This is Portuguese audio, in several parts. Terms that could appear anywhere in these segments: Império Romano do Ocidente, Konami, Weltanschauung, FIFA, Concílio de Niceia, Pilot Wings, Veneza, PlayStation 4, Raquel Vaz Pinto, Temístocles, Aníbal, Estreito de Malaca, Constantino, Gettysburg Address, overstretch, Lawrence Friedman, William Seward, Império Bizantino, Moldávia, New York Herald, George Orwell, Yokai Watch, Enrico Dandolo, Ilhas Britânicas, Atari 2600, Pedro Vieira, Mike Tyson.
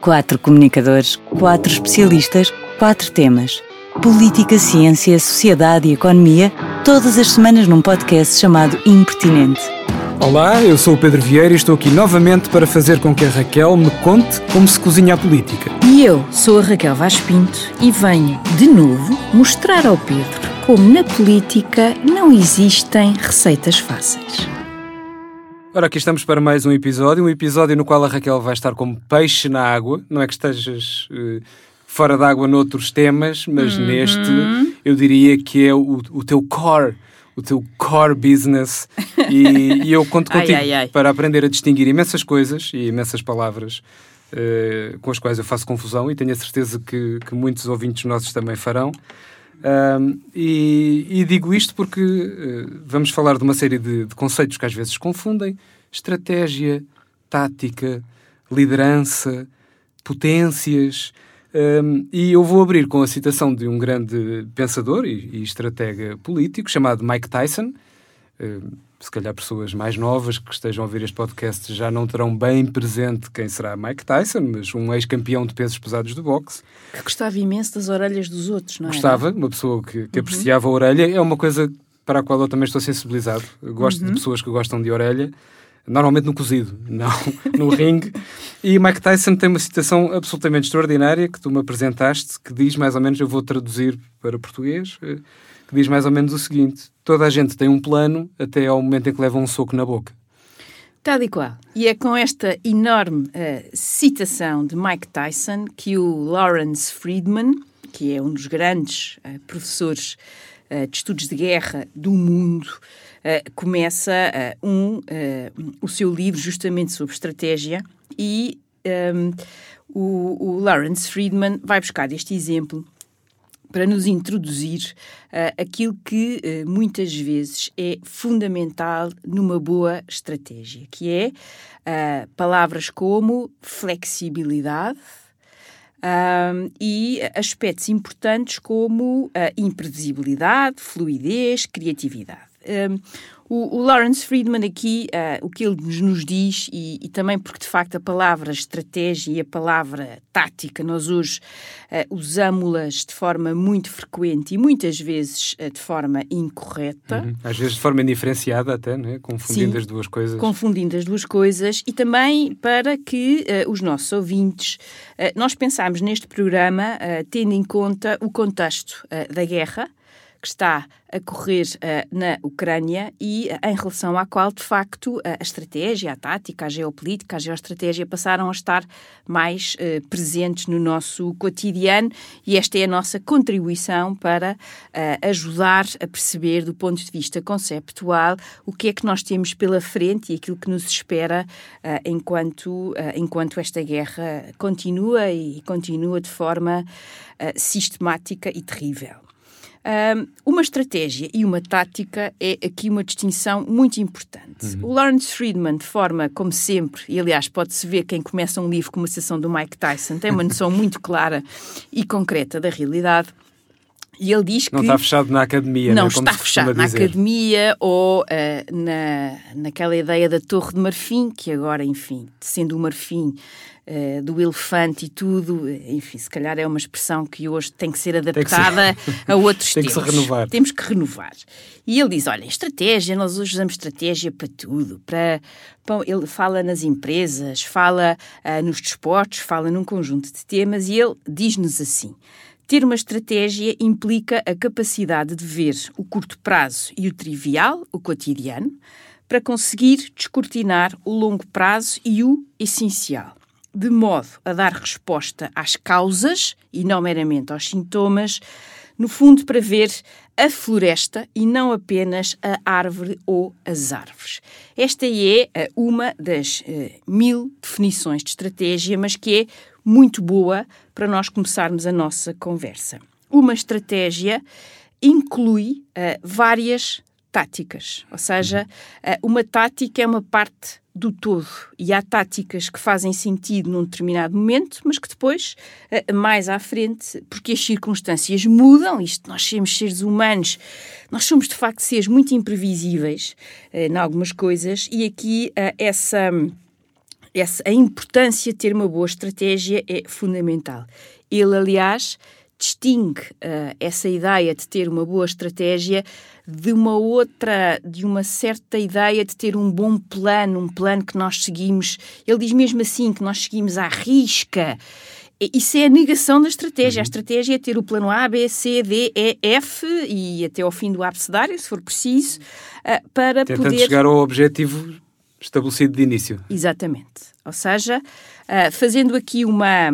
Quatro comunicadores, quatro especialistas, quatro temas. Política, ciência, sociedade e economia, todas as semanas num podcast chamado Impertinente. Olá, eu sou o Pedro Vieira e estou aqui novamente para fazer com que a Raquel me conte como se cozinha a política. E eu sou a Raquel Vaz Pinto e venho, de novo, mostrar ao Pedro como na política não existem receitas fáceis. Ora, aqui estamos para mais um episódio no qual a Raquel vai estar como peixe na água. Não é que estejas fora d'água noutros temas, mas neste eu diria que é o teu core business e eu conto contigo para aprender a distinguir imensas coisas e imensas palavras com as quais eu faço confusão e tenho a certeza que muitos ouvintes nossos também farão. E digo isto porque vamos falar de uma série de conceitos que às vezes confundem: estratégia, tática, liderança, potências, e eu vou abrir com a citação de um grande pensador e estratega político chamado Mike Tyson. Se calhar pessoas mais novas que estejam a ouvir este podcast já não terão bem presente quem será Mike Tyson, mas um ex-campeão de pesos pesados do boxe. Que gostava imenso das orelhas dos outros, não é? Gostava, uma pessoa que apreciava a orelha. É uma coisa para a qual eu também estou sensibilizado. Eu gosto de pessoas que gostam de orelha, normalmente no cozido, não no ringue. E Mike Tyson tem uma citação absolutamente extraordinária que tu me apresentaste, que diz mais ou menos, eu vou traduzir para português, que diz mais ou menos o seguinte: toda a gente tem um plano até ao momento em que leva um soco na boca. Tal e qual. E é com esta enorme citação de Mike Tyson que o Lawrence Friedman, que é um dos grandes professores de estudos de guerra do mundo, começa o seu livro justamente sobre estratégia e o Lawrence Friedman vai buscar este exemplo para nos introduzir aquilo que muitas vezes é fundamental numa boa estratégia, que é palavras como flexibilidade e aspectos importantes como imprevisibilidade, fluidez, criatividade. O Lawrence Friedman aqui, o que ele nos diz, e também porque de facto a palavra estratégia e a palavra tática, nós hoje usámo-las de forma muito frequente e muitas vezes de forma incorreta. Às vezes de forma indiferenciada até, não é? Confundindo as duas coisas. Confundindo as duas coisas, e também para que os nossos ouvintes, nós pensámos neste programa tendo em conta o contexto da guerra que está a correr na Ucrânia e em relação à qual, de facto, a estratégia, a tática, a geopolítica, a geoestratégia passaram a estar mais presentes no nosso cotidiano, e esta é a nossa contribuição para ajudar a perceber, do ponto de vista conceptual, o que é que nós temos pela frente e aquilo que nos espera enquanto esta guerra continua e continua de forma sistemática e terrível. Uma estratégia e uma tática é aqui uma distinção muito importante. O Lawrence Friedman, de forma, como sempre, e aliás pode-se ver quem começa um livro com uma citação do Mike Tyson, tem uma noção muito clara e concreta da realidade. E ele diz que não está fechado na academia. Não, né? Como está fechado na academia ou naquela ideia da Torre de Marfim, que agora, enfim, sendo o marfim do elefante e tudo, enfim, se calhar é uma expressão que hoje tem que ser adaptada a outros tempos. Tem que se renovar. Temos que renovar. E ele diz, olha, estratégia, nós hoje usamos estratégia para tudo. Ele fala nas empresas, fala nos desportos, fala num conjunto de temas, e ele diz-nos assim: ter uma estratégia implica a capacidade de ver o curto prazo e o trivial, o cotidiano, para conseguir descortinar o longo prazo e o essencial, de modo a dar resposta às causas e não meramente aos sintomas, no fundo para ver a floresta e não apenas a árvore ou as árvores. Esta é uma das 1000 definições de estratégia, mas que é muito boa para nós começarmos a nossa conversa. Uma estratégia inclui várias táticas, ou seja, uma tática é uma parte do todo, e há táticas que fazem sentido num determinado momento, mas que depois, mais à frente, porque as circunstâncias mudam, isto, nós somos seres humanos, nós somos de facto seres muito imprevisíveis em algumas coisas, e aqui essa a importância de ter uma boa estratégia é fundamental. Ele, aliás, distingue essa ideia de ter uma boa estratégia de uma certa ideia de ter um bom plano, um plano que nós seguimos. Ele diz mesmo assim que nós seguimos à risca. Isso é a negação da estratégia. A estratégia é ter o plano A, B, C, D, E, F e até ao fim do abecedário, se for preciso, para tentando chegar ao objetivo estabelecido de início. Exatamente. Ou seja, fazendo aqui uma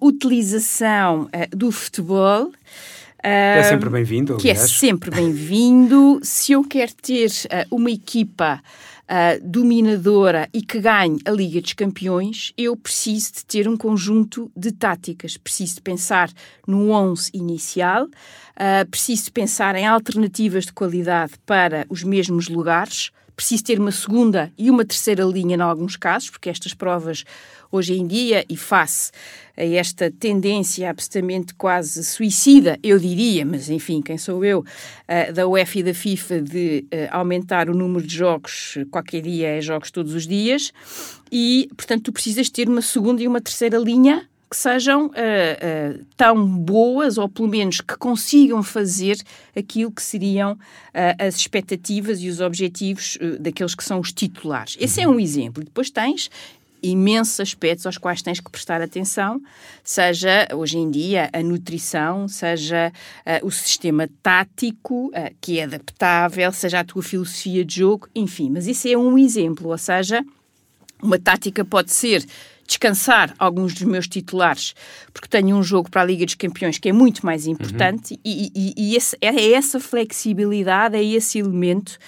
utilização do futebol... que é sempre bem-vindo. Que é sempre bem-vindo. Se eu quero ter uma equipa dominadora e que ganhe a Liga dos Campeões, eu preciso de ter um conjunto de táticas. Preciso de pensar no 11 inicial, preciso de pensar em alternativas de qualidade para os mesmos lugares, preciso ter uma segunda e uma terceira linha em alguns casos, porque estas provas hoje em dia, e face a esta tendência absolutamente quase suicida, eu diria, mas enfim, quem sou eu, da UEFA e da FIFA, de aumentar o número de jogos, qualquer dia é jogos todos os dias, e portanto tu precisas ter uma segunda e uma terceira linha que sejam tão boas, ou pelo menos que consigam fazer aquilo que seriam as expectativas e os objetivos daqueles que são os titulares. Esse é um exemplo. Depois tens imensos aspectos aos quais tens que prestar atenção, seja, hoje em dia, a nutrição, seja o sistema tático, que é adaptável, seja a tua filosofia de jogo, enfim. Mas isso é um exemplo, ou seja, uma tática pode ser descansar alguns dos meus titulares, porque tenho um jogo para a Liga dos Campeões que é muito mais importante, e é essa flexibilidade, é esse elemento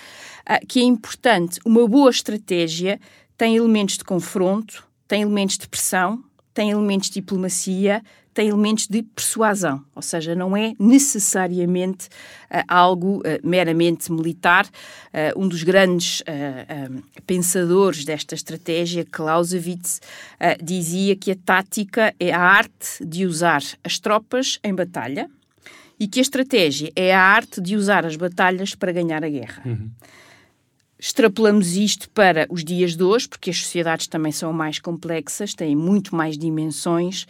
que é importante. Uma boa estratégia tem elementos de confronto, tem elementos de pressão, tem elementos de diplomacia, tem elementos de persuasão, ou seja, não é necessariamente algo meramente militar. Um dos grandes pensadores desta estratégia, Clausewitz, dizia que a tática é a arte de usar as tropas em batalha e que a estratégia é a arte de usar as batalhas para ganhar a guerra. Extrapolamos isto para os dias de hoje, porque as sociedades também são mais complexas, têm muito mais dimensões,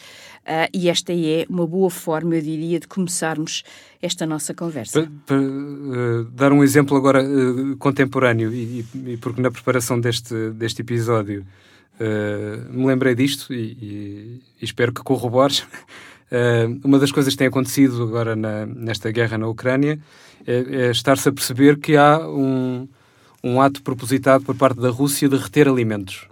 e esta é uma boa forma, eu diria, de começarmos esta nossa conversa. Para dar um exemplo agora contemporâneo, e porque na preparação deste episódio me lembrei disto, e espero que corrobores, uma das coisas que tem acontecido agora nesta guerra na Ucrânia é estar-se a perceber que há um ato propositado por parte da Rússia de reter alimentos,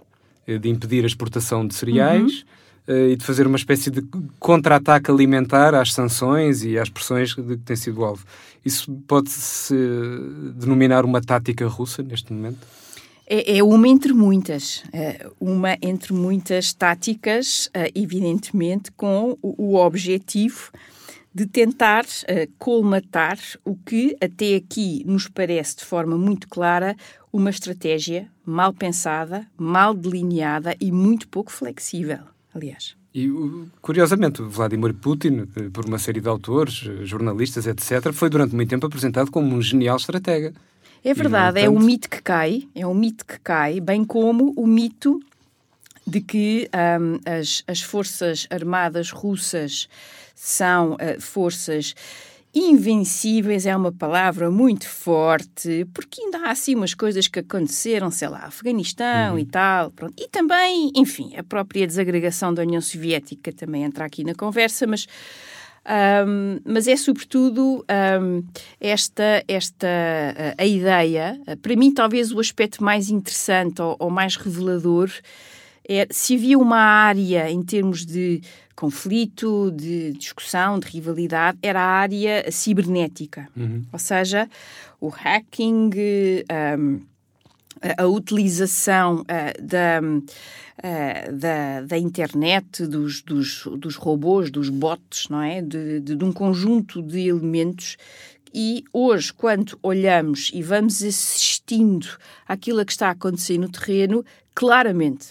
de impedir a exportação de cereais e de fazer uma espécie de contra-ataque alimentar às sanções e às pressões de que tem sido alvo. Isso pode-se denominar uma tática russa neste momento? É uma entre muitas. Uma entre muitas táticas, evidentemente, com o objetivo de tentar colmatar o que até aqui nos parece de forma muito clara uma estratégia mal pensada, mal delineada e muito pouco flexível, aliás. E, curiosamente, Vladimir Putin, por uma série de autores, jornalistas, etc., foi durante muito tempo apresentado como um genial estratega. É verdade, é um mito que cai, bem como o mito de que as forças armadas russas são forças invencíveis, é uma palavra muito forte, porque ainda há assim umas coisas que aconteceram, sei lá, Afeganistão e tal, pronto. E também, enfim, a própria desagregação da União Soviética também entra aqui na conversa, mas é sobretudo a ideia, para mim talvez o aspecto mais interessante ou mais revelador, é, se havia uma área em termos de conflito, de discussão, de rivalidade, era a área cibernética. Ou seja, o hacking, a utilização da internet, dos robôs, dos bots, não é? De um conjunto de elementos. E hoje, quando olhamos e vamos assistindo àquilo que está a acontecer no terreno, claramente,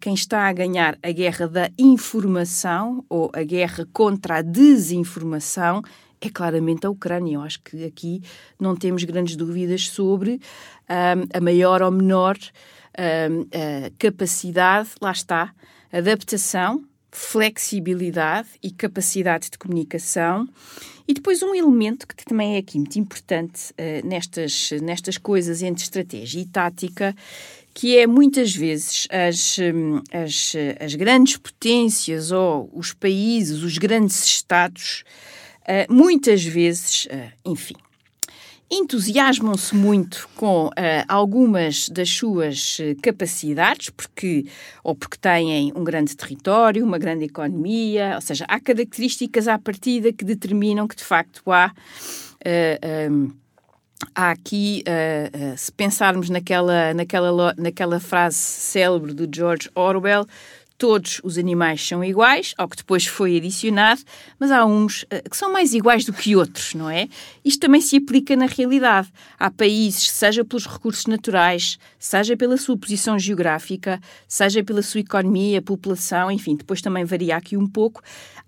quem está a ganhar a guerra da informação ou a guerra contra a desinformação é claramente a Ucrânia. Eu acho que aqui não temos grandes dúvidas sobre a maior ou menor capacidade, lá está, adaptação, flexibilidade e capacidade de comunicação. E depois um elemento que também é aqui muito importante nestas coisas entre estratégia e tática, que é muitas vezes as grandes potências ou os países, os grandes estados, muitas vezes, enfim, entusiasmam-se muito com algumas das suas capacidades, porque têm um grande território, uma grande economia, ou seja, há características à partida que determinam que, de facto, há aqui, se pensarmos naquela frase célebre do George Orwell, todos os animais são iguais, ao que depois foi adicionado, mas há uns que são mais iguais do que outros, não é? Isto também se aplica na realidade. Há países, seja pelos recursos naturais, seja pela sua posição geográfica, seja pela sua economia, população, enfim, depois também varia aqui um pouco,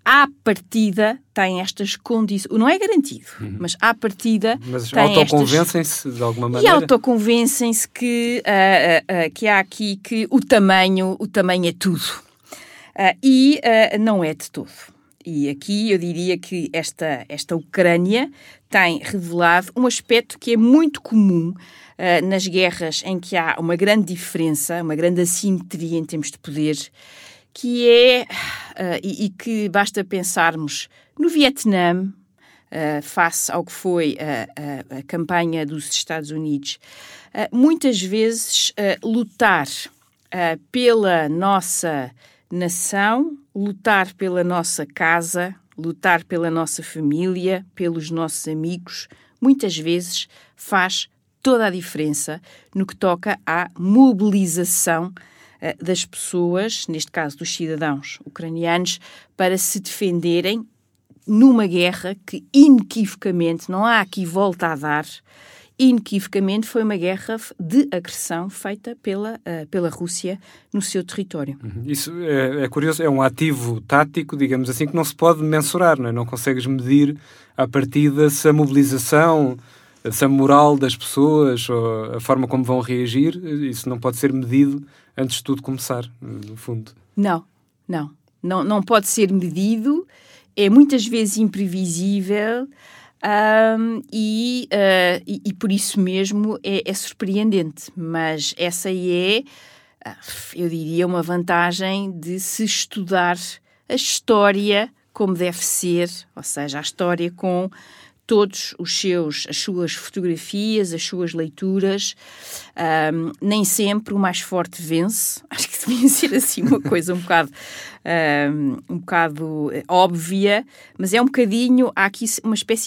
à partida têm estas condições, não é garantido, mas à partida têm autoconvencem-se de alguma maneira. E autoconvencem-se que há aqui que o tamanho é tudo. Não é de todo. E aqui eu diria que esta Ucrânia tem revelado um aspecto que é muito comum nas guerras em que há uma grande diferença, uma grande assimetria em termos de poder, que é, e que basta pensarmos no Vietnã, face ao que foi a campanha dos Estados Unidos, muitas vezes lutar pela nossa nação, lutar pela nossa casa, lutar pela nossa família, pelos nossos amigos, muitas vezes faz toda a diferença no que toca à mobilização das pessoas, neste caso dos cidadãos ucranianos, para se defenderem numa guerra que inequivocamente, não há aqui volta a dar, inequivocamente foi uma guerra de agressão feita pela Rússia no seu território. Isso é curioso, é um ativo tático, digamos assim, que não se pode mensurar, não é? Não consegues medir à partida se a mobilização, se a moral das pessoas ou a forma como vão reagir, isso não pode ser medido antes de tudo começar, no fundo. Não pode ser medido, é muitas vezes imprevisível e por isso mesmo é surpreendente, mas essa é, eu diria, uma vantagem de se estudar a história como deve ser, ou seja, a história com todos as suas fotografias, as suas leituras. Nem sempre o mais forte vence. Acho que devia ser assim uma coisa um bocado óbvia, mas é um bocadinho, há aqui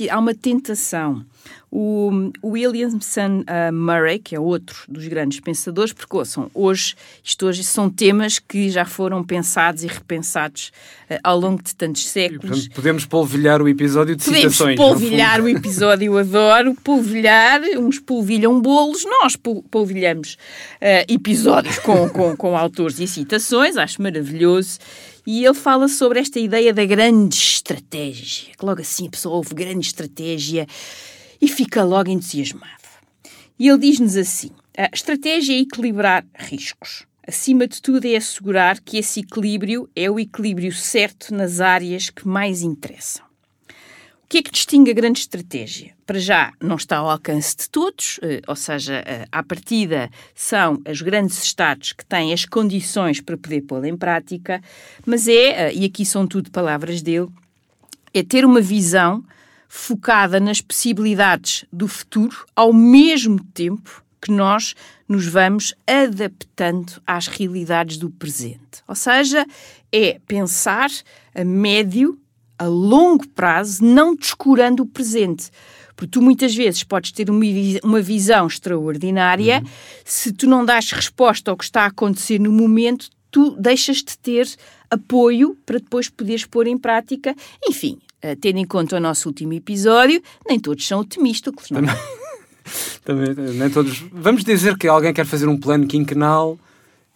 há uma tentação. O Williamson Murray, que é outro dos grandes pensadores, porque hoje são temas que já foram pensados e repensados ao longo de tantos séculos. E, portanto, podemos polvilhar o episódio de citações. Podemos polvilhar o episódio, adoro polvilhar, uns polvilham bolos, nós polvilhamos episódios com autores e citações, acho maravilhoso. E ele fala sobre esta ideia da grande estratégia, que logo assim a pessoa ouve grande estratégia e fica logo entusiasmado. E ele diz-nos assim, a estratégia é equilibrar riscos. Acima de tudo é assegurar que esse equilíbrio é o equilíbrio certo nas áreas que mais interessam. O que é que distingue a grande estratégia? Para já, não está ao alcance de todos, ou seja, à partida são os grandes estados que têm as condições para poder pô-la em prática, mas e aqui são tudo palavras dele, é ter uma visão focada nas possibilidades do futuro, ao mesmo tempo que nós nos vamos adaptando às realidades do presente. Ou seja, é pensar a médio, a longo prazo, não descurando o presente. Porque tu muitas vezes podes ter uma visão extraordinária, se tu não dás resposta ao que está a acontecer no momento, tu deixas de ter apoio para depois poderes pôr em prática. Enfim, tendo em conta o nosso último episódio, nem todos são otimistas. Também, nem todos. Vamos dizer que alguém quer fazer um plano quinquenal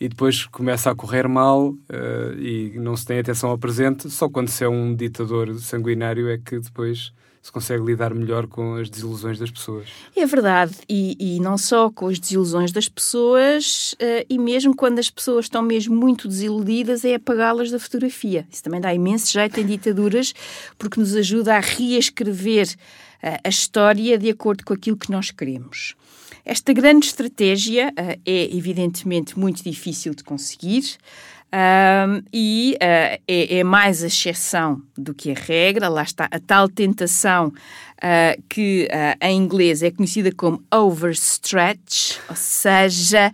e depois começa a correr mal e não se tem atenção ao presente. Só quando se é um ditador sanguinário é que depois se consegue lidar melhor com as desilusões das pessoas. É verdade, e não só com as desilusões das pessoas, e mesmo quando as pessoas estão mesmo muito desiludidas, é apagá-las da fotografia. Isso também dá imenso jeito em ditaduras, porque nos ajuda a reescrever a história de acordo com aquilo que nós queremos. Esta grande estratégia é, evidentemente, muito difícil de conseguir e é mais a exceção do que a regra. Lá está a tal tentação que em inglês é conhecida como overstretch, ou seja,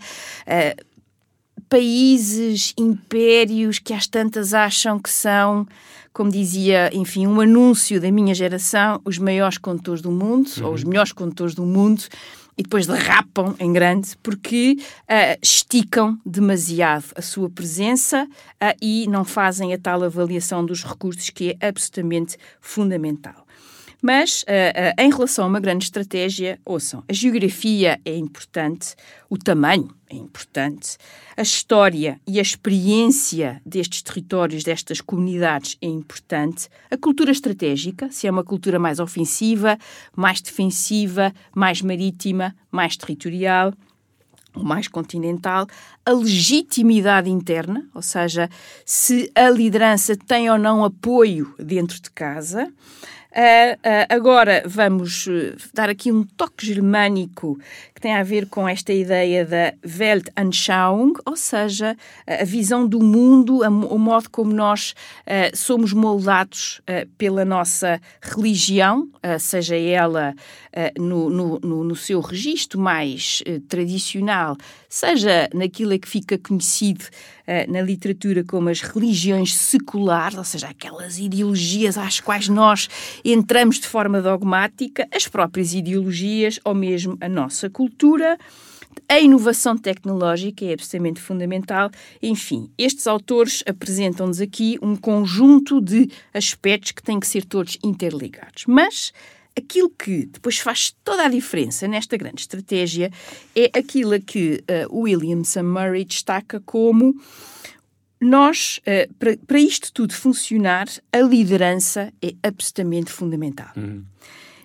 países, impérios que às tantas acham que são, como dizia, enfim, um anúncio da minha geração, os maiores condutores do mundo, ou os melhores condutores do mundo, e depois derrapam em grande porque esticam demasiado a sua presença e não fazem a tal avaliação dos recursos que é absolutamente fundamental. Mas, em relação a uma grande estratégia, ouçam, a geografia é importante, o tamanho é importante, a história e a experiência destes territórios, destas comunidades é importante, a cultura estratégica, se é uma cultura mais ofensiva, mais defensiva, mais marítima, mais territorial, ou mais continental, a legitimidade interna, ou seja, se a liderança tem ou não apoio dentro de casa. Agora vamos dar aqui um toque germânico que tem a ver com esta ideia da Weltanschauung, ou seja, a visão do mundo, o modo como nós somos moldados pela nossa religião, seja ela no seu registro mais tradicional, seja naquilo a que fica conhecido na literatura como as religiões seculares, ou seja, aquelas ideologias às quais nós entramos de forma dogmática, as próprias ideologias ou mesmo a nossa cultura. A inovação tecnológica é absolutamente fundamental. Enfim, estes autores apresentam-nos aqui um conjunto de aspectos que têm que ser todos interligados. Mas aquilo que depois faz toda a diferença nesta grande estratégia é aquilo que Williamson Murray destaca como: nós, para isto tudo funcionar, a liderança é absolutamente fundamental.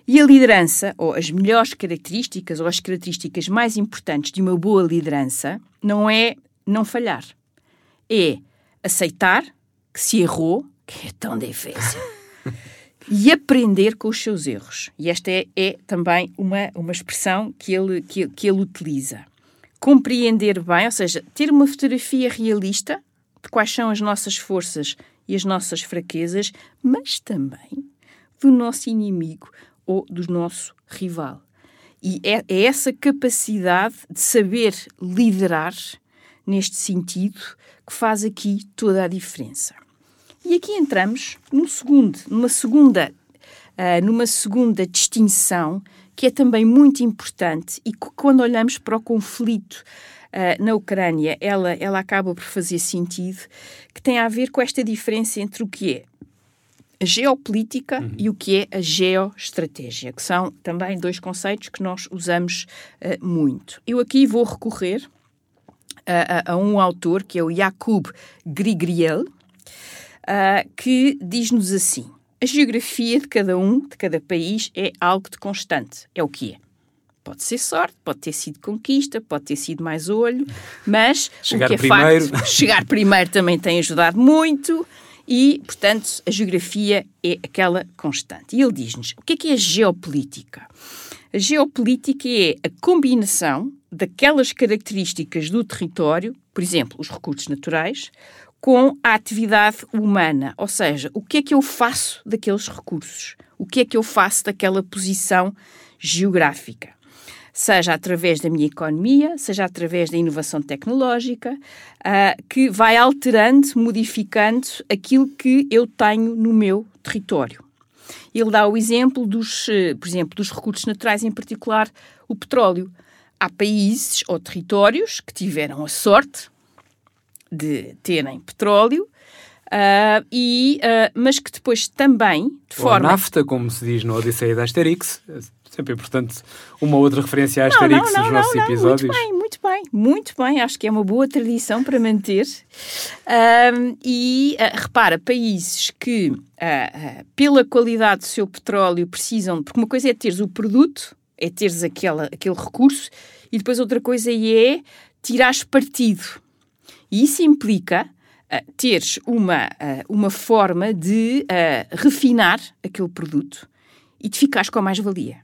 E a liderança, ou as melhores características, ou as características mais importantes de uma boa liderança, não é não falhar. É aceitar que se errou, que é tão difícil, e aprender com os seus erros. E esta é também uma expressão que ele utiliza. Compreender bem, ou seja, ter uma fotografia realista de quais são as nossas forças e as nossas fraquezas, mas também do nosso inimigo ou do nosso rival. E é essa capacidade de saber liderar, neste sentido, que faz aqui toda a diferença. E aqui entramos numa segunda distinção, que é também muito importante e que, quando olhamos para o conflito na Ucrânia, ela acaba por fazer sentido, que tem a ver com esta diferença entre o que é a geopolítica e o que é a geoestratégia, que são também dois conceitos que nós usamos muito. Eu aqui vou recorrer a um autor, que é o Jakub Grygiel, que diz-nos assim: a geografia de cada país, é algo de constante, é o que é. Pode ser sorte, pode ter sido conquista, pode ter sido mais olho, mas chegar o que é primeiro. Facto, chegar primeiro também tem ajudado muito e, portanto, a geografia é aquela constante. E ele diz-nos, o que é a geopolítica? A geopolítica é a combinação daquelas características do território, por exemplo, os recursos naturais, com a atividade humana, ou seja, o que é que eu faço daqueles recursos? O que é que eu faço daquela posição geográfica? Seja através da minha economia, seja através da inovação tecnológica, que vai alterando, modificando aquilo que eu tenho no meu território. Ele dá o exemplo dos recursos naturais, em particular o petróleo. Há países ou territórios que tiveram a sorte de terem petróleo, mas que depois também, de forma... Ou a nafta, como se diz na Odisseia da Asterix... Sempre importante uma outra referência a Asterix nos nossos episódios. Muito bem, muito muito bem, acho que é uma boa tradição para manter. Repara, países que, pela qualidade do seu petróleo, precisam... Porque uma coisa é teres o produto, é teres aquele recurso, e depois outra coisa é tirares partido. E isso implica teres uma forma de refinar aquele produto e de ficares com a mais-valia.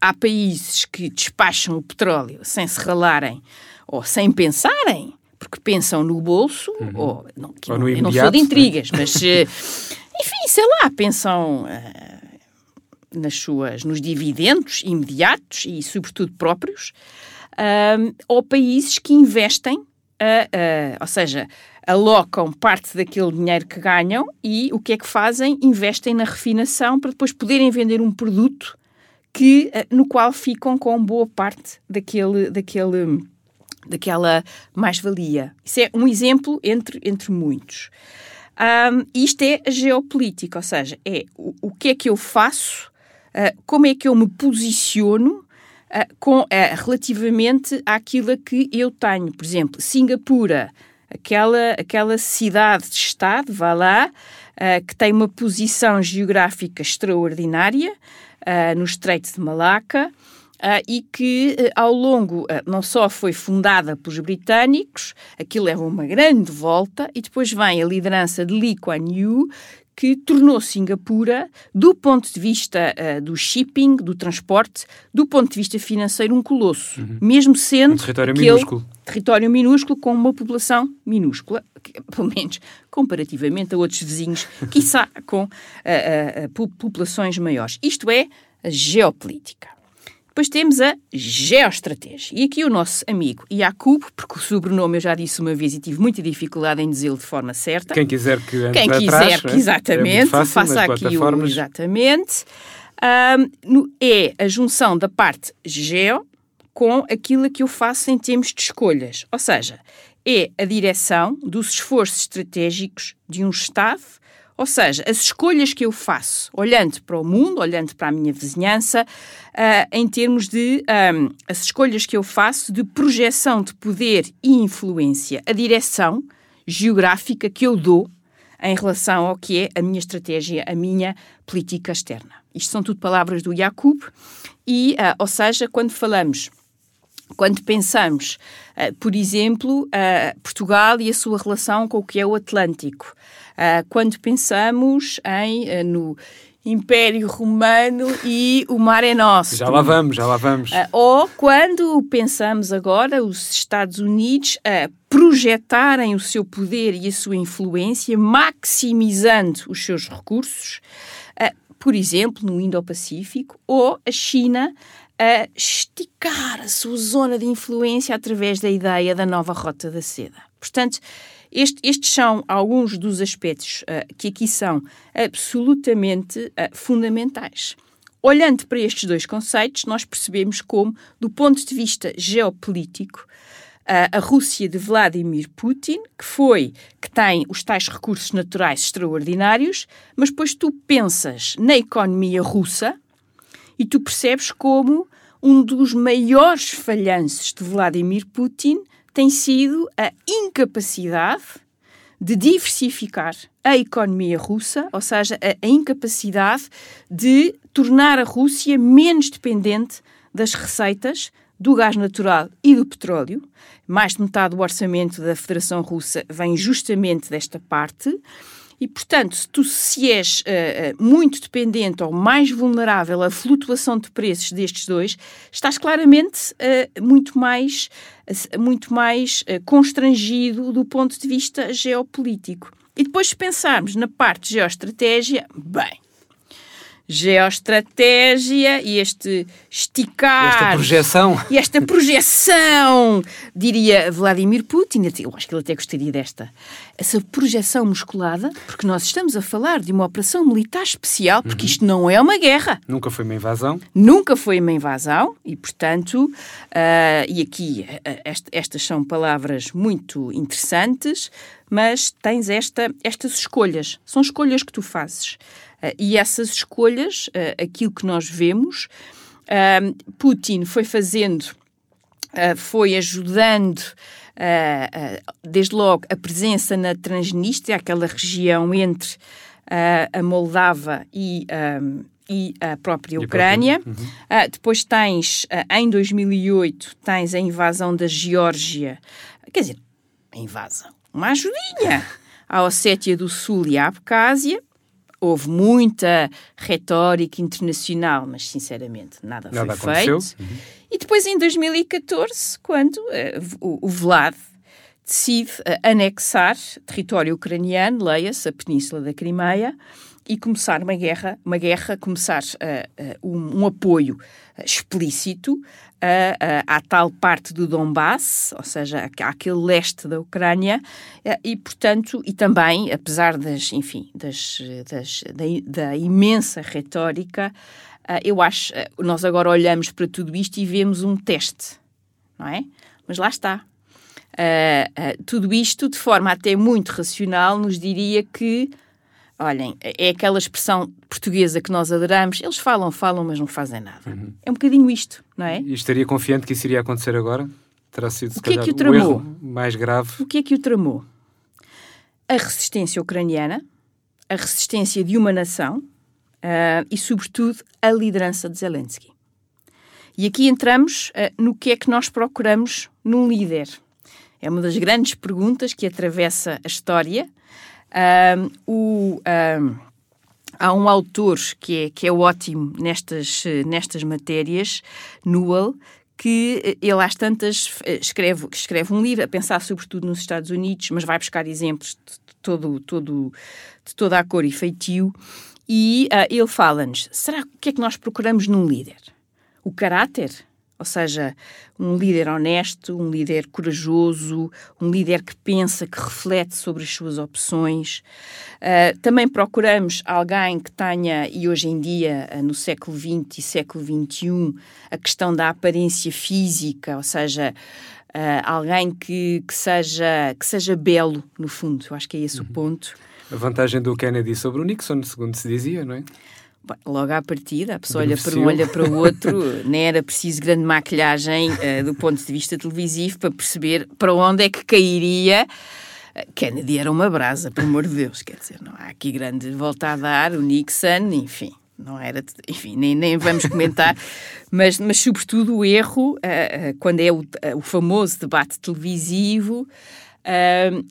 Há países que despacham o petróleo sem se ralarem ou sem pensarem, porque pensam no bolso, ou, não, que ou no imediato, não sou de intrigas, mas, enfim, sei lá, pensam nos dividendos imediatos e, sobretudo, próprios, ou países que investem, ou seja, alocam parte daquele dinheiro que ganham e o que é que fazem? Investem na refinação para depois poderem vender um produto no qual ficam com boa parte daquela mais-valia. Isso é um exemplo entre muitos. Isto é a geopolítica, ou seja, é o que é que eu faço, como é que eu me posiciono relativamente àquilo que eu tenho. Por exemplo, Singapura, aquela cidade de Estado, vá lá, que tem uma posição geográfica extraordinária, no Estreito de Malaca, e que ao longo, não só foi fundada pelos britânicos, aquilo era uma grande volta, e depois vem a liderança de Lee Kuan Yew, que tornou Singapura, do ponto de vista do shipping, do transporte, do ponto de vista financeiro, um colosso. Mesmo sendo um território minúsculo com uma população minúscula, pelo menos comparativamente a outros vizinhos, quiçá com populações maiores. Isto é a geopolítica. Depois temos a geoestratégia. E aqui o nosso amigo Jakub, porque o sobrenome eu já disse uma vez e tive muita dificuldade em dizê-lo de forma certa. Quem quiser que ande para trás, exatamente, é muito fácil, faça aqui plataformas. Exatamente. É a junção da parte geo com aquilo que eu faço em termos de escolhas. Ou seja, é a direção dos esforços estratégicos de um Estado. Ou seja, as escolhas que eu faço, olhando para o mundo, olhando para a minha vizinhança, em termos de as escolhas que eu faço de projeção de poder e influência, a direção geográfica que eu dou em relação ao que é a minha estratégia, a minha política externa. Isto são tudo palavras do Jakub e, ou seja, quando pensamos, por exemplo, Portugal e a sua relação com o que é o Atlântico, quando pensamos no Império Romano e o Mar é Nosso. Já lá vamos. Ou quando pensamos agora os Estados Unidos a projetarem o seu poder e a sua influência, maximizando os seus recursos, por exemplo, no Indo-Pacífico, ou a China a esticar a sua zona de influência através da ideia da nova rota da seda. Portanto, estes são alguns dos aspectos que aqui são absolutamente fundamentais. Olhando para estes dois conceitos, nós percebemos como, do ponto de vista geopolítico, a Rússia de Vladimir Putin, que tem os tais recursos naturais extraordinários, mas depois tu pensas na economia russa e tu percebes como um dos maiores falhanços de Vladimir Putin tem sido a incapacidade de diversificar a economia russa, ou seja, a incapacidade de tornar a Rússia menos dependente das receitas do gás natural e do petróleo. Mais de metade do orçamento da Federação Russa vem justamente desta parte. E, portanto, se tu és muito dependente ou mais vulnerável à flutuação de preços destes dois, estás claramente muito mais constrangido do ponto de vista geopolítico. E depois, se pensarmos na parte de geoestratégia, geoestratégia e este esticar... Esta projeção, diria Vladimir Putin, eu acho que ele até gostaria desta, essa projeção musculada, porque nós estamos a falar de uma operação militar especial, porque isto não é uma guerra. Nunca foi uma invasão, e portanto, e aqui estas são palavras muito interessantes, mas tens estas escolhas, são escolhas que tu fazes. E essas escolhas, aquilo que nós vemos, Putin foi fazendo foi ajudando, desde logo, a presença na Transnistria, aquela região entre a Moldávia e a própria Ucrânia. Depois tens, em 2008, tens a invasão da Geórgia, quer dizer, a invasão, uma ajudinha à Ossétia do Sul e à Abcásia. Houve muita retórica internacional, mas, sinceramente, nada foi feito. E depois, em 2014, quando o Vlad decide anexar território ucraniano, leia-se a Península da Crimeia, e começar uma guerra, começar um apoio explícito à tal parte do Donbass, ou seja, àquele leste da Ucrânia, e, portanto, e também, apesar da imensa retórica, eu acho, nós agora olhamos para tudo isto e vemos um teste, não é? Mas lá está. Tudo isto, de forma até muito racional, nos diria que, olhem, é aquela expressão portuguesa que nós adoramos, eles falam, mas não fazem nada. É um bocadinho isto, não é? E estaria confiante que isso iria acontecer agora? Terá sido, se calhar, o erro mais grave. O que é que o tramou? A resistência ucraniana, a resistência de uma nação e, sobretudo, a liderança de Zelensky. E aqui entramos no que é que nós procuramos num líder. É uma das grandes perguntas que atravessa a história. Há um autor que é ótimo nestas matérias, Newell, que ele às tantas escreve um livro a pensar sobretudo nos Estados Unidos, mas vai buscar exemplos de toda a cor e feitio, e ele fala-nos, o que é que nós procuramos num líder? O caráter? Ou seja, um líder honesto, um líder corajoso, um líder que pensa, que reflete sobre as suas opções. Também procuramos alguém que tenha, e hoje em dia, no século XX e século XXI, a questão da aparência física, ou seja, alguém que seja belo, no fundo. Eu acho que é esse o ponto. A vantagem do Kennedy sobre o Nixon, segundo se dizia, não é? Logo à partida, a pessoa olha para um, olha para o outro, nem era preciso grande maquilhagem do ponto de vista televisivo para perceber para onde é que cairia. Kennedy era uma brasa, por amor de Deus, quer dizer, não há aqui grande volta a dar, o Nixon, enfim, não era, nem vamos comentar, mas sobretudo o erro, quando é o famoso debate televisivo,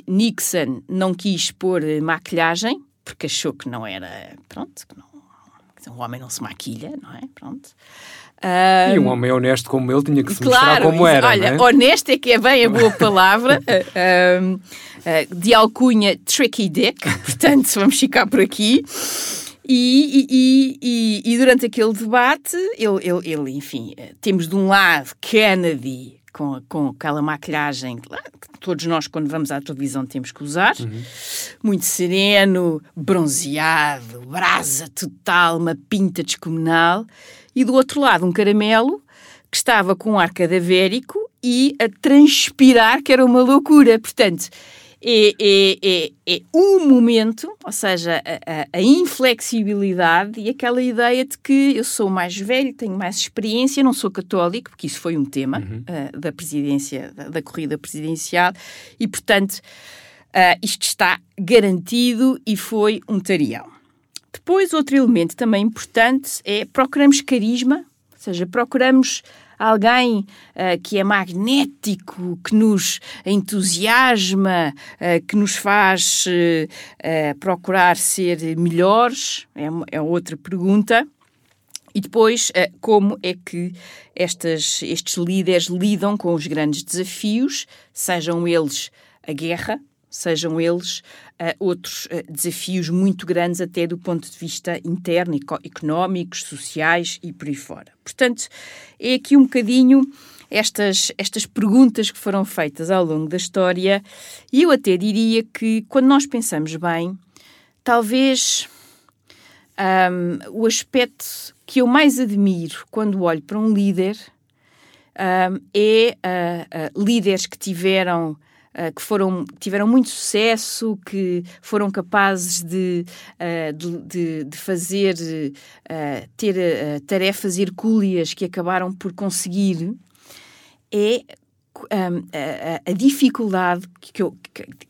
Nixon não quis pôr maquilhagem, porque achou que não era, pronto, que não. Um homem não se maquilha, não é? Pronto. E um homem honesto como ele tinha que se mostrar como era. Olha, não é? Honesto é que é bem a boa palavra. De alcunha Tricky Dick, portanto, vamos ficar por aqui. E durante aquele debate, ele, enfim, temos de um lado Kennedy com aquela maquilhagem que todos nós, quando vamos à televisão, temos que usar. Muito sereno, bronzeado, brasa total, uma pinta descomunal. E do outro lado, um caramelo que estava com um ar cadavérico e a transpirar, que era uma loucura. Portanto, é um momento, ou seja, a inflexibilidade e aquela ideia de que eu sou mais velho, tenho mais experiência, não sou católico, porque isso foi um tema da presidência, da corrida presidencial, e, portanto, isto está garantido e foi um tarião. Depois, outro elemento também importante é procuramos carisma, ou seja, procuramos alguém que é magnético, que nos entusiasma, que nos faz procurar ser melhores, é outra pergunta. E depois, como é que estes líderes lidam com os grandes desafios, sejam eles a guerra, sejam eles outros desafios muito grandes até do ponto de vista interno, económicos, sociais e por aí fora. Portanto, é aqui um bocadinho estas perguntas que foram feitas ao longo da história, e eu até diria que, quando nós pensamos bem, talvez o aspecto que eu mais admiro quando olho para um líder líderes que tiveram muito sucesso, que foram capazes de fazer, ter tarefas hercúleas que acabaram por conseguir, é a dificuldade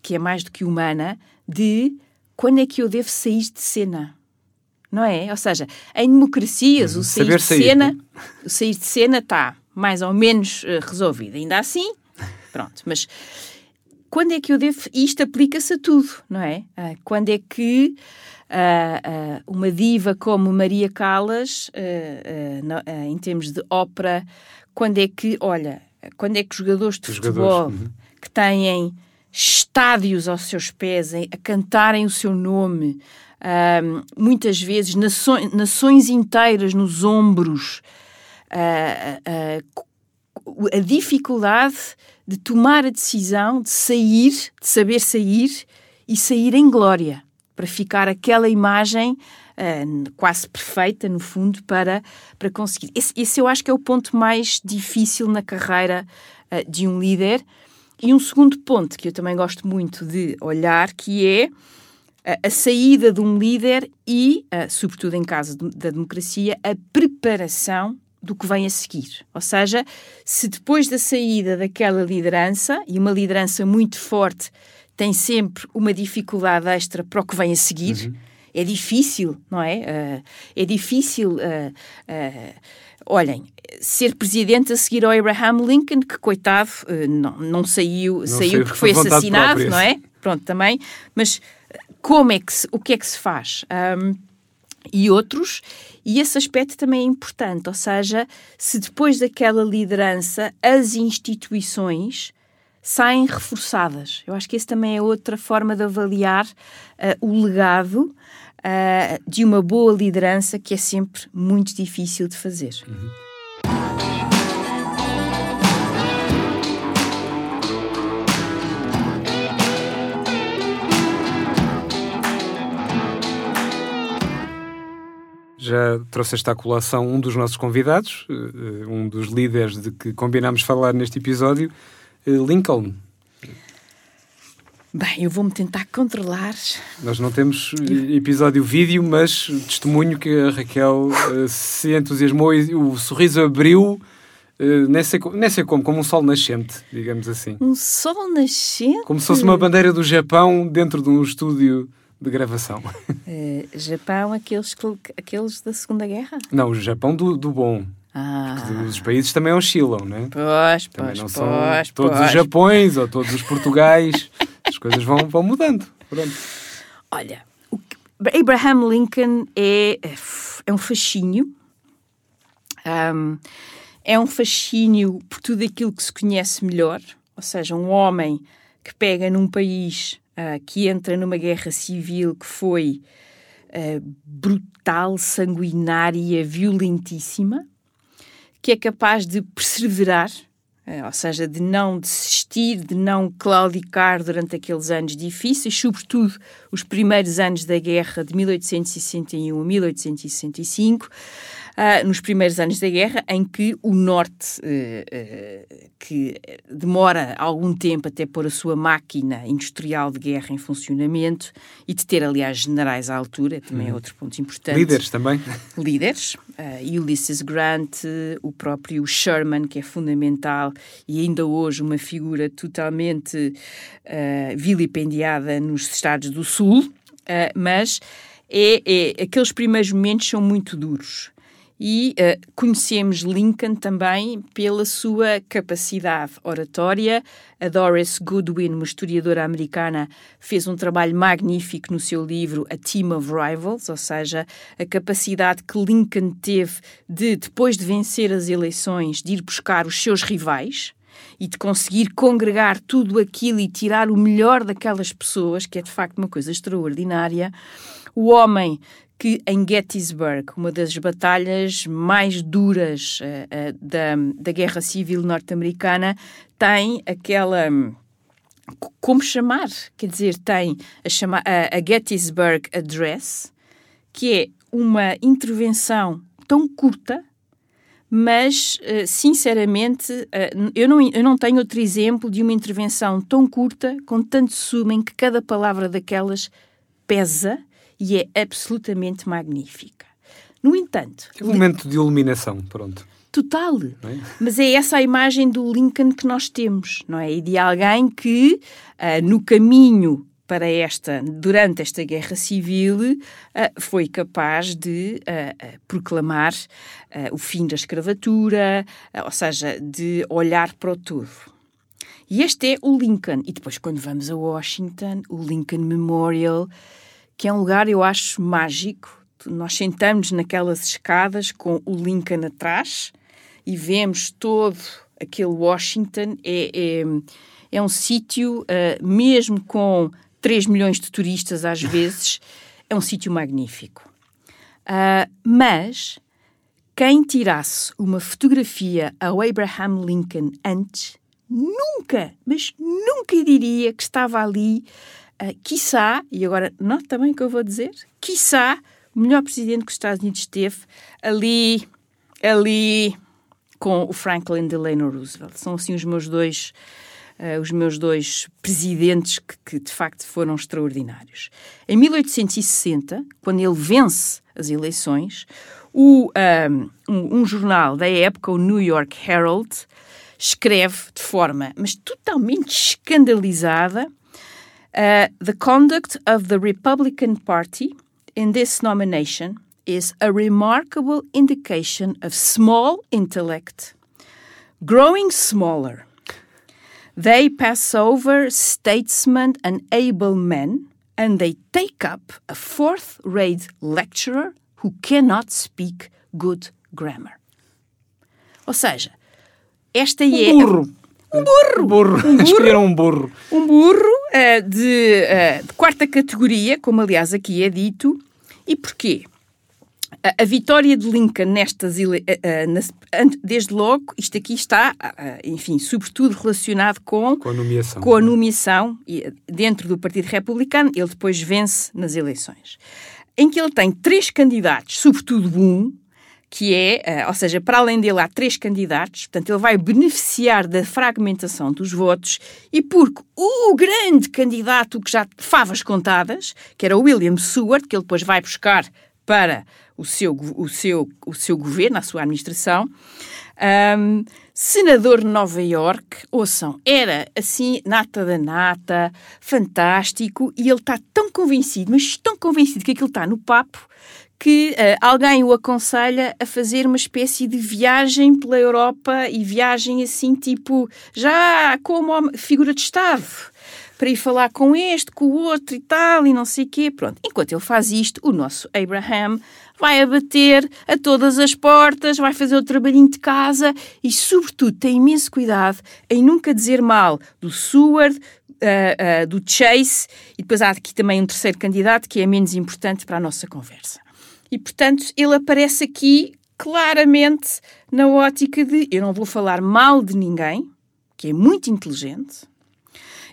que é mais do que humana de quando é que eu devo sair de cena, não é? Ou seja, em democracias o sair de cena, o sair de cena está mais ou menos resolvido. Ainda assim, pronto, mas quando é que eu devo... Isto aplica-se a tudo, não é? Quando é que uma diva como Maria Callas, em termos de ópera, quando é que, olha, quando é que os jogadores de futebol que têm estádios aos seus pés a cantarem o seu nome, muitas vezes nações inteiras nos ombros, a dificuldade de tomar a decisão de sair, de saber sair e sair em glória, para ficar aquela imagem quase perfeita, no fundo, para conseguir. Esse eu acho que é o ponto mais difícil na carreira de um líder. E um segundo ponto que eu também gosto muito de olhar, que é a saída de um líder e, sobretudo em caso da democracia, a preparação do que vem a seguir. Ou seja, se depois da saída daquela liderança, e uma liderança muito forte tem sempre uma dificuldade extra para o que vem a seguir, é difícil, não é? É difícil, olhem, ser presidente a seguir ao Abraham Lincoln, que coitado, não saiu, não saiu porque foi assassinado, não é? Pronto, também, mas como é que o que é que se faz? E outros, e esse aspecto também é importante, ou seja, se depois daquela liderança as instituições saem reforçadas. Eu acho que esse também é outra forma de avaliar o legado de uma boa liderança, que é sempre muito difícil de fazer. Já trouxeste à colação um dos nossos convidados, um dos líderes de que combinámos falar neste episódio, Lincoln. Bem, eu vou-me tentar controlar. Nós não temos episódio vídeo, mas testemunho que a Raquel se entusiasmou e o sorriso abriu, nem sei como um sol nascente, digamos assim. Um sol nascente? Como se fosse uma bandeira do Japão dentro de um estúdio de gravação. Japão, aqueles da Segunda Guerra? Não, o Japão do bom. Porque os países também oscilam, não é? Pois, não são todos os Japões ou todos os Portugais. As coisas vão mudando. Pronto. Olha, Abraham Lincoln é um fascínio. É um fascínio por tudo aquilo que se conhece melhor. Ou seja, um homem que pega num país... que entra numa guerra civil que foi brutal, sanguinária, violentíssima, que é capaz de perseverar, ou seja, de não desistir, de não claudicar durante aqueles anos difíceis, sobretudo os primeiros anos da guerra de 1861 a 1865, nos primeiros anos da guerra, em que o Norte, que demora algum tempo até pôr a sua máquina industrial de guerra em funcionamento, e de ter, aliás, generais à altura, também é outro ponto importante. Líderes também. Líderes. Ulysses Grant, o próprio Sherman, que é fundamental, e ainda hoje uma figura totalmente vilipendiada nos Estados do Sul, mas aqueles primeiros momentos são muito duros. E conhecemos Lincoln também pela sua capacidade oratória. A Doris Goodwin, uma historiadora americana, fez um trabalho magnífico no seu livro A Team of Rivals, ou seja, a capacidade que Lincoln teve de, depois de vencer as eleições, de ir buscar os seus rivais e de conseguir congregar tudo aquilo e tirar o melhor daquelas pessoas, que é de facto uma coisa extraordinária. O homem que em Gettysburg, uma das batalhas mais duras da Guerra Civil norte-americana, tem aquela... Como chamar? Quer dizer, tem a Gettysburg Address, que é uma intervenção tão curta, mas, sinceramente, eu não tenho outro exemplo de uma intervenção tão curta, com tanto sumo, em que cada palavra daquelas pesa, e é absolutamente magnífica. No entanto... É um momento de iluminação, pronto. total. Não é? Mas é essa a imagem do Lincoln que nós temos, não é? E de alguém que, no caminho para durante esta guerra civil, foi capaz de proclamar o fim da escravatura, ou seja, de olhar para o todo. E este é o Lincoln. E depois, quando vamos a Washington, o Lincoln Memorial, que é um lugar, eu acho, mágico. Nós sentamos naquelas escadas com o Lincoln atrás e vemos todo aquele Washington. É um sítio, mesmo com 3 milhões de turistas às vezes, é um sítio magnífico. Mas quem tirasse uma fotografia ao Abraham Lincoln antes... Nunca diria que estava ali, quiçá, e agora note também o que eu vou dizer, quiçá o melhor presidente que os Estados Unidos teve, ali com o Franklin Delano Roosevelt. São assim os meus dois presidentes que de facto foram extraordinários. Em 1860, quando ele vence as eleições, um jornal da época, o New York Herald, escreve de forma, mas totalmente escandalizada, "The conduct of the Republican Party in this nomination is a remarkable indication of small intellect, growing smaller. They pass over statesmen and able men, and they take up a fourth-rate lecturer who cannot speak good grammar." Ou seja, esta é... Um burro. Escolheram um burro. Um burro de quarta categoria, como aliás aqui é dito. E porquê? A vitória de Lincoln desde logo, isto aqui está, enfim, sobretudo relacionado com a nomeação dentro do Partido Republicano. Ele depois vence nas eleições, em que ele tem 3 candidatos, sobretudo um, que é, ou seja, para além dele há 3 candidatos, portanto ele vai beneficiar da fragmentação dos votos, e porque o grande candidato que já favas contadas, que era o William Seward, que ele depois vai buscar para o seu governo, a sua administração, senador de Nova Iorque, ouçam, era assim nata da nata, fantástico, e ele está tão convencido, mas tão convencido que aquilo está no papo, que alguém o aconselha a fazer uma espécie de viagem pela Europa, e viagem assim tipo, já como figura de Estado, para ir falar com este, com o outro e tal, e não sei o quê. Pronto, enquanto ele faz isto, o nosso Abraham vai abater a todas as portas, vai fazer o trabalhinho de casa e, sobretudo, tem imenso cuidado em nunca dizer mal do Seward, do Chase, e depois há aqui também um terceiro candidato que é menos importante para a nossa conversa. E, portanto, ele aparece aqui claramente na ótica de eu não vou falar mal de ninguém, que é muito inteligente.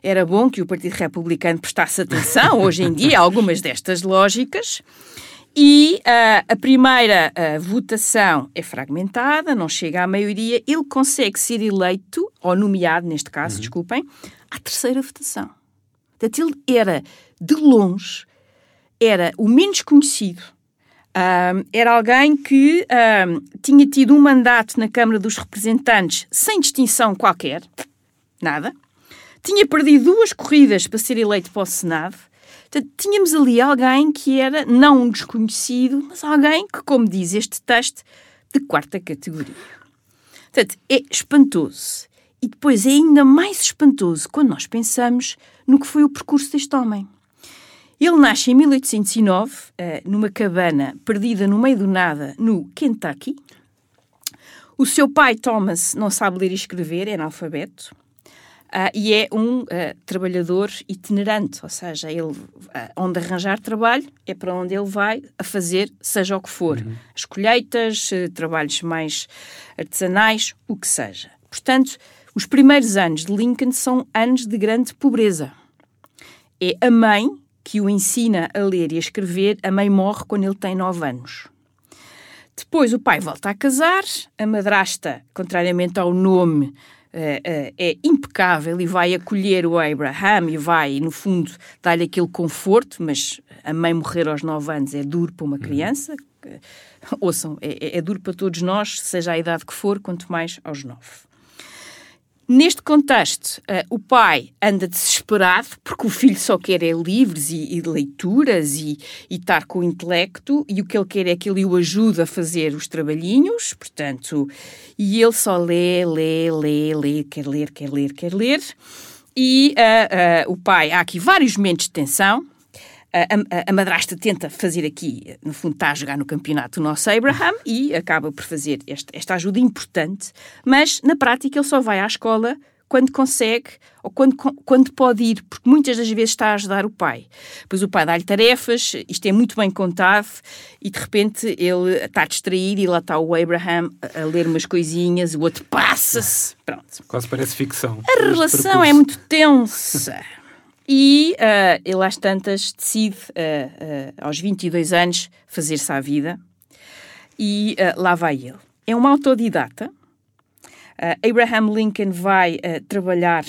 Era bom que o Partido Republicano prestasse atenção, hoje em dia, a algumas destas lógicas. E a primeira votação é fragmentada, não chega à maioria. Ele consegue ser eleito, ou nomeado, neste caso, desculpem, à terceira votação. Portanto, ele era, de longe, o menos conhecido. Era alguém que tinha tido um mandato na Câmara dos Representantes sem distinção qualquer, nada. Tinha perdido 2 corridas para ser eleito para o Senado. Portanto, tínhamos ali alguém que era não um desconhecido, mas alguém que, como diz este texto, de quarta categoria. Portanto, é espantoso. E depois é ainda mais espantoso quando nós pensamos no que foi o percurso deste homem. Ele nasce em 1809, numa cabana perdida no meio do nada, no Kentucky. O seu pai, Thomas, não sabe ler e escrever, é analfabeto, e é um trabalhador itinerante, ou seja, ele, onde arranjar trabalho é para onde ele vai a fazer, seja o que for. As colheitas, trabalhos mais artesanais, o que seja. Portanto, os primeiros anos de Lincoln são anos de grande pobreza. É a mãe que o ensina a ler e a escrever. A mãe morre quando ele tem 9 anos. Depois o pai volta a casar, a madrasta, contrariamente ao nome, é impecável e vai acolher o Abraham e vai, no fundo, dar-lhe aquele conforto, mas a mãe morrer aos 9 anos é duro para uma criança, ouçam, é duro para todos nós, seja a idade que for, quanto mais aos 9. Neste contexto, o pai anda desesperado, porque o filho só quer é livros e leituras e estar com o intelecto, e o que ele quer é que ele o ajude a fazer os trabalhinhos, portanto, e ele só lê, quer ler. E o pai, há aqui vários momentos de tensão. A madrasta tenta fazer aqui, no fundo está a jogar no campeonato o nosso Abraham e acaba por fazer esta ajuda importante, mas na prática ele só vai à escola quando consegue ou quando pode ir, porque muitas das vezes está a ajudar o pai. Pois o pai dá-lhe tarefas, isto é muito bem contado, e de repente ele está distraído e lá está o Abraham a ler umas coisinhas, o outro passa-se, pronto. Quase parece ficção. A relação é muito tensa. E ele, às tantas, decide, aos 22 anos, fazer-se à vida. E lá vai ele. É um autodidata. Abraham Lincoln vai trabalhar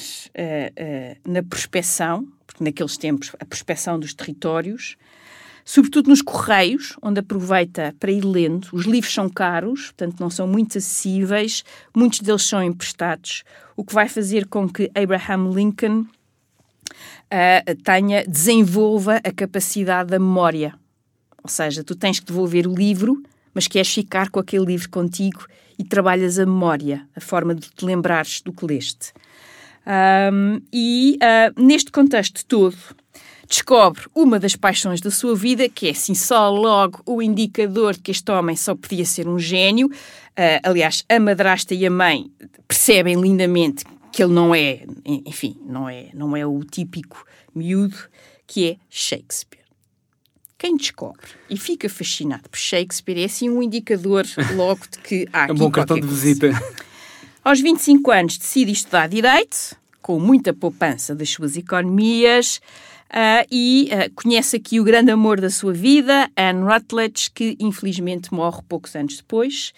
na prospecção, porque naqueles tempos a prospecção dos territórios, sobretudo nos correios, onde aproveita para ir lendo. Os livros são caros, portanto não são muito acessíveis. Muitos deles são emprestados, o que vai fazer com que Abraham Lincoln desenvolva a capacidade da memória. Ou seja, tu tens que devolver o livro, mas queres ficar com aquele livro contigo e trabalhas a memória, a forma de te lembrares do que leste. Neste contexto todo, descobre uma das paixões da sua vida, que é assim só logo o indicador de que este homem só podia ser um gênio. Aliás, a madrasta e a mãe percebem lindamente que ele não é, enfim, não é o típico miúdo, que é Shakespeare. Quem descobre e fica fascinado por Shakespeare é assim um indicador logo de que há aqui um bom cartão de visita. Aos 25 anos decide estudar Direito, com muita poupança das suas economias, conhece aqui o grande amor da sua vida, Anne Rutledge, que infelizmente morre poucos anos depois.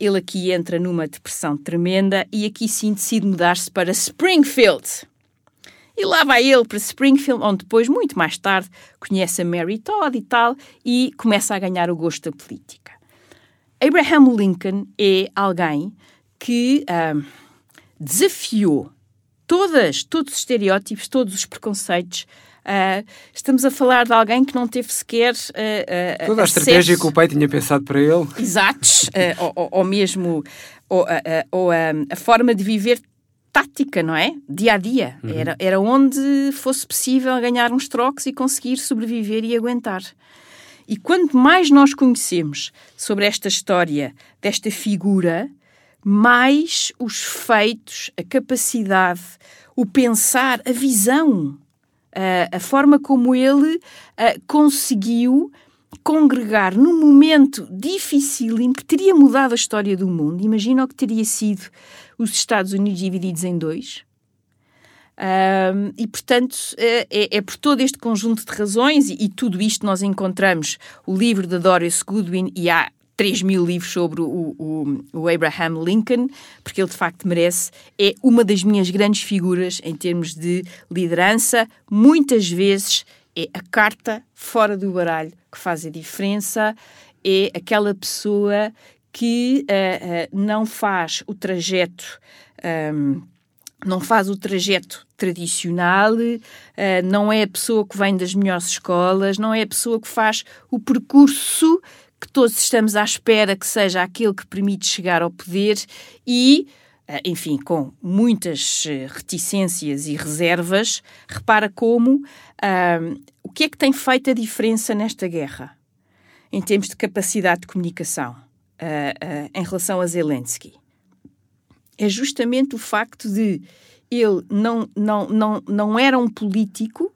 Ele aqui entra numa depressão tremenda e aqui sim decide mudar-se para Springfield. E lá vai ele para Springfield, onde depois, muito mais tarde, conhece a Mary Todd e tal, e começa a ganhar o gosto da política. Abraham Lincoln é alguém que desafiou todos os estereótipos, todos os preconceitos. Estamos a falar de alguém que não teve sequer toda a estratégia que o pai tinha pensado para ele. Exatos. A forma de viver tática, não é? Dia a dia. Uhum. Era onde fosse possível ganhar uns trocos e conseguir sobreviver e aguentar. E quanto mais nós conhecemos sobre esta história, desta figura, mais os feitos, a capacidade, o pensar, a visão, a forma como ele conseguiu congregar num momento dificílimo que teria mudado a história do mundo. Imagina o que teria sido os Estados Unidos divididos em dois. E, portanto, é por todo este conjunto de razões, e tudo isto nós encontramos o livro da Doris Goodwin, e há 3.000 livros sobre o Abraham Lincoln, porque ele de facto merece. É uma das minhas grandes figuras em termos de liderança. Muitas vezes é a carta fora do baralho que faz a diferença. É aquela pessoa que não faz o trajeto tradicional, não é a pessoa que vem das melhores escolas, não é a pessoa que faz o percurso que todos estamos à espera que seja aquele que permite chegar ao poder e, enfim, com muitas reticências e reservas, repara como o que é que tem feito a diferença nesta guerra em termos de capacidade de comunicação em relação a Zelensky. É justamente o facto de ele não era um político,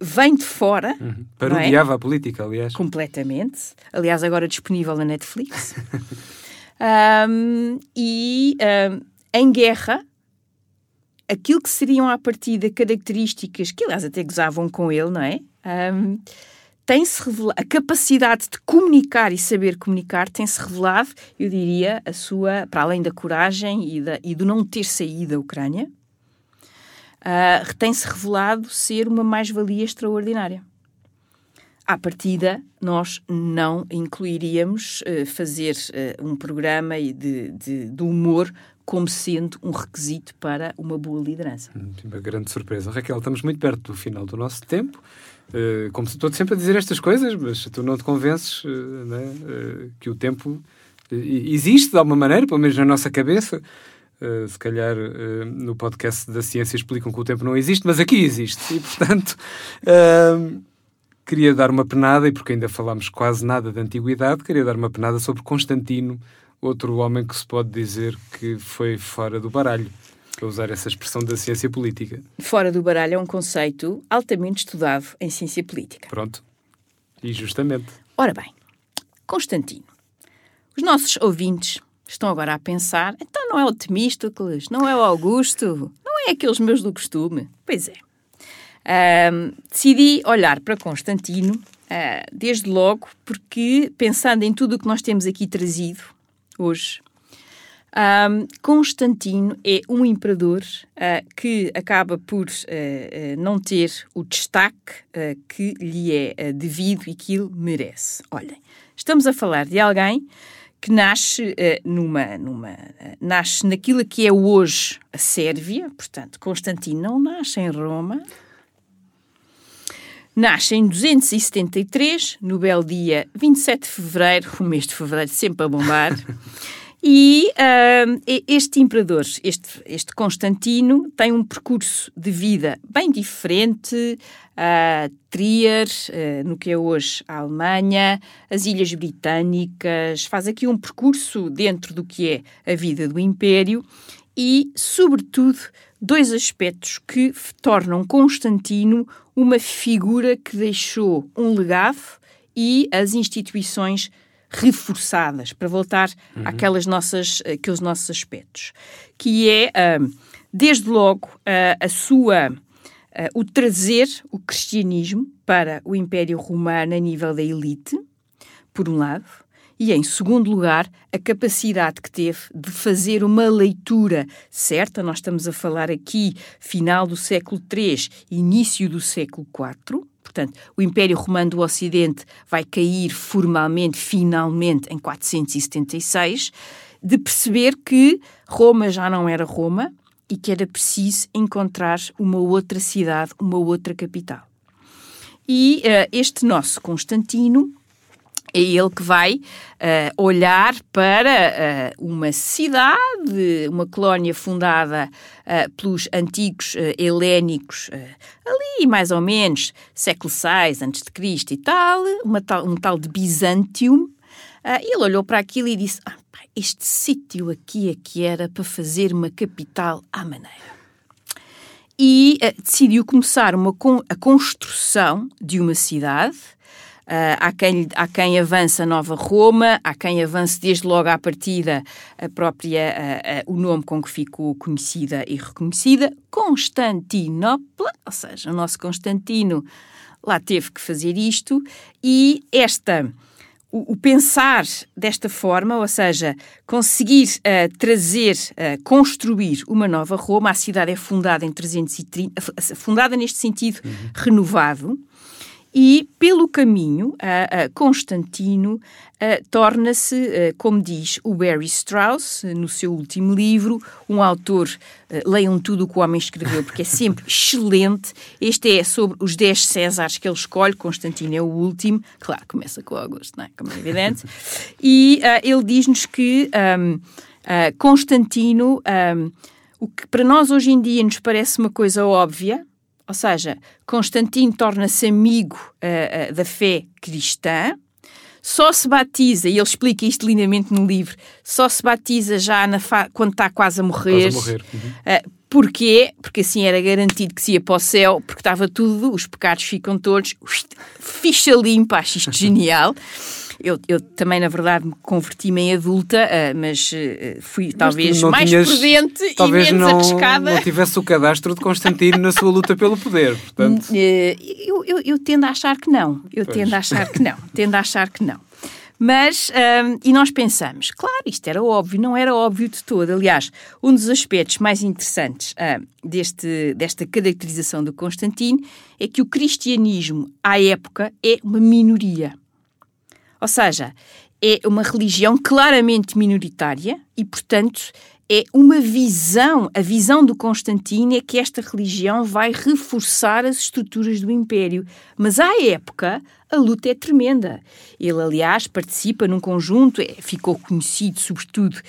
vem de fora. Uhum. Parodiava a política, aliás. Completamente. Aliás, agora disponível na Netflix. Em guerra, aquilo que seriam à partida características que, aliás, até gozavam com ele, não é? Tem-se revelado, a capacidade de comunicar e saber comunicar tem-se revelado, eu diria, a sua, para além da coragem e do não ter saído da Ucrânia, tem-se revelado ser uma mais-valia extraordinária. À partida, nós não incluiríamos fazer um programa de humor como sendo um requisito para uma boa liderança. Uma grande surpresa. Raquel, estamos muito perto do final do nosso tempo. Como estou sempre a dizer estas coisas, mas tu não te convences, né, que o tempo existe de alguma maneira, pelo menos na nossa cabeça. Se calhar no podcast da ciência explicam que o tempo não existe, mas aqui existe. E, portanto... Queria dar uma penada, e porque ainda falámos quase nada de antiguidade, queria dar uma penada sobre Constantino, outro homem que se pode dizer que foi fora do baralho, para usar essa expressão da ciência política. Fora do baralho é um conceito altamente estudado em ciência política. Pronto. E justamente. Ora bem, Constantino. Os nossos ouvintes estão agora a pensar, então não é o Temístocles, não é o Augusto, não é aqueles meus do costume. Pois é. Decidi olhar para Constantino, desde logo, porque pensando em tudo o que nós temos aqui trazido hoje, Constantino é um imperador que acaba por não ter o destaque que lhe é devido e que ele merece. Olhem, estamos a falar de alguém que nasce nasce naquilo que é hoje a Sérvia, portanto, Constantino não nasce em Roma. Nasce em 273, no belo dia 27 de fevereiro, o mês de fevereiro sempre a bombar, e este imperador, este Constantino, tem um percurso de vida bem diferente, Trier, no que é hoje a Alemanha, as Ilhas Britânicas, faz aqui um percurso dentro do que é a vida do Império e, sobretudo, dois aspectos que tornam Constantino uma figura que deixou um legado e as instituições reforçadas, para voltar àqueles nossos aspectos, que é, desde logo, o trazer o cristianismo para o Império Romano a nível da elite, por um lado, e, em segundo lugar, a capacidade que teve de fazer uma leitura certa. Nós estamos a falar aqui final do século III, início do século IV. Portanto, o Império Romano do Ocidente vai cair formalmente, finalmente, em 476, de perceber que Roma já não era Roma e que era preciso encontrar uma outra cidade, uma outra capital. E este nosso Constantino é ele que vai olhar para uma cidade, uma colónia fundada pelos antigos helénicos, ali mais ou menos século VI a.C. e tal, um tal de Bizantium. Ele olhou para aquilo e disse, este sítio aqui é que era para fazer uma capital à maneira. E decidiu começar a construção de uma cidade. Há quem avança Nova Roma, há quem avance desde logo à partida o nome com que ficou conhecida e reconhecida, Constantinopla, ou seja, o nosso Constantino lá teve que fazer isto, e o pensar desta forma, ou seja, conseguir construir uma Nova Roma. A cidade é fundada em 330, fundada neste sentido, renovado. E, pelo caminho, Constantino torna-se, como diz o Barry Strauss, no seu último livro, um autor, leiam tudo o que o homem escreveu, porque é sempre excelente. Este é sobre os 10 Césares que ele escolhe, Constantino é o último, claro, começa com Augusto, não é? Como é evidente. E ele diz-nos que Constantino, o que para nós hoje em dia nos parece uma coisa óbvia, ou seja, Constantino torna-se amigo da fé cristã, só se batiza, e ele explica isto lindamente no livro, só se batiza já quando está quase a morrer. Porquê? Porque assim era garantido que se ia para o céu, porque estava tudo, os pecados ficam todos, ficha limpa, acho isto genial. Eu também, na verdade, me converti-me em adulta, mas fui talvez mais prudente e menos arriscada. Talvez não tivesse o cadastro de Constantino na sua luta pelo poder, portanto... Eu tendo a achar que não. Tendo a achar que não. Mas, e nós pensamos, claro, isto era óbvio, não era óbvio de todo. Aliás, um dos aspectos mais interessantes desta caracterização do Constantino é que o cristianismo, à época, é uma minoria. Ou seja, é uma religião claramente minoritária e, portanto, é uma visão, a visão do Constantino é que esta religião vai reforçar as estruturas do Império. Mas à época, a luta é tremenda. Ele, aliás, participa num conjunto, ficou conhecido, sobretudo,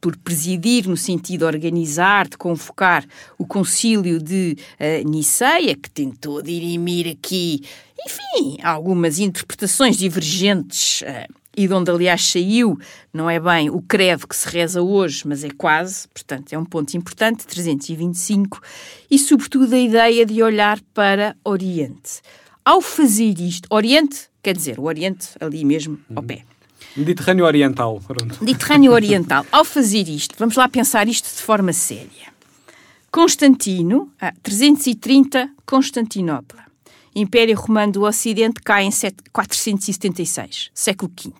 por presidir, no sentido de organizar, de convocar o concílio de Niceia, que tentou dirimir aqui, enfim, algumas interpretações divergentes, e de onde, aliás, saiu, não é bem o credo que se reza hoje, mas é quase, portanto, é um ponto importante, 325, e, sobretudo, a ideia de olhar para Oriente. Ao fazer isto, Oriente, quer dizer, o Oriente ali mesmo ao pé. Mediterrâneo Oriental. Pronto. Mediterrâneo Oriental. Ao fazer isto, vamos lá pensar isto de forma séria. Constantino, 330, Constantinopla. Império Romano do Ocidente cai em 476, século V.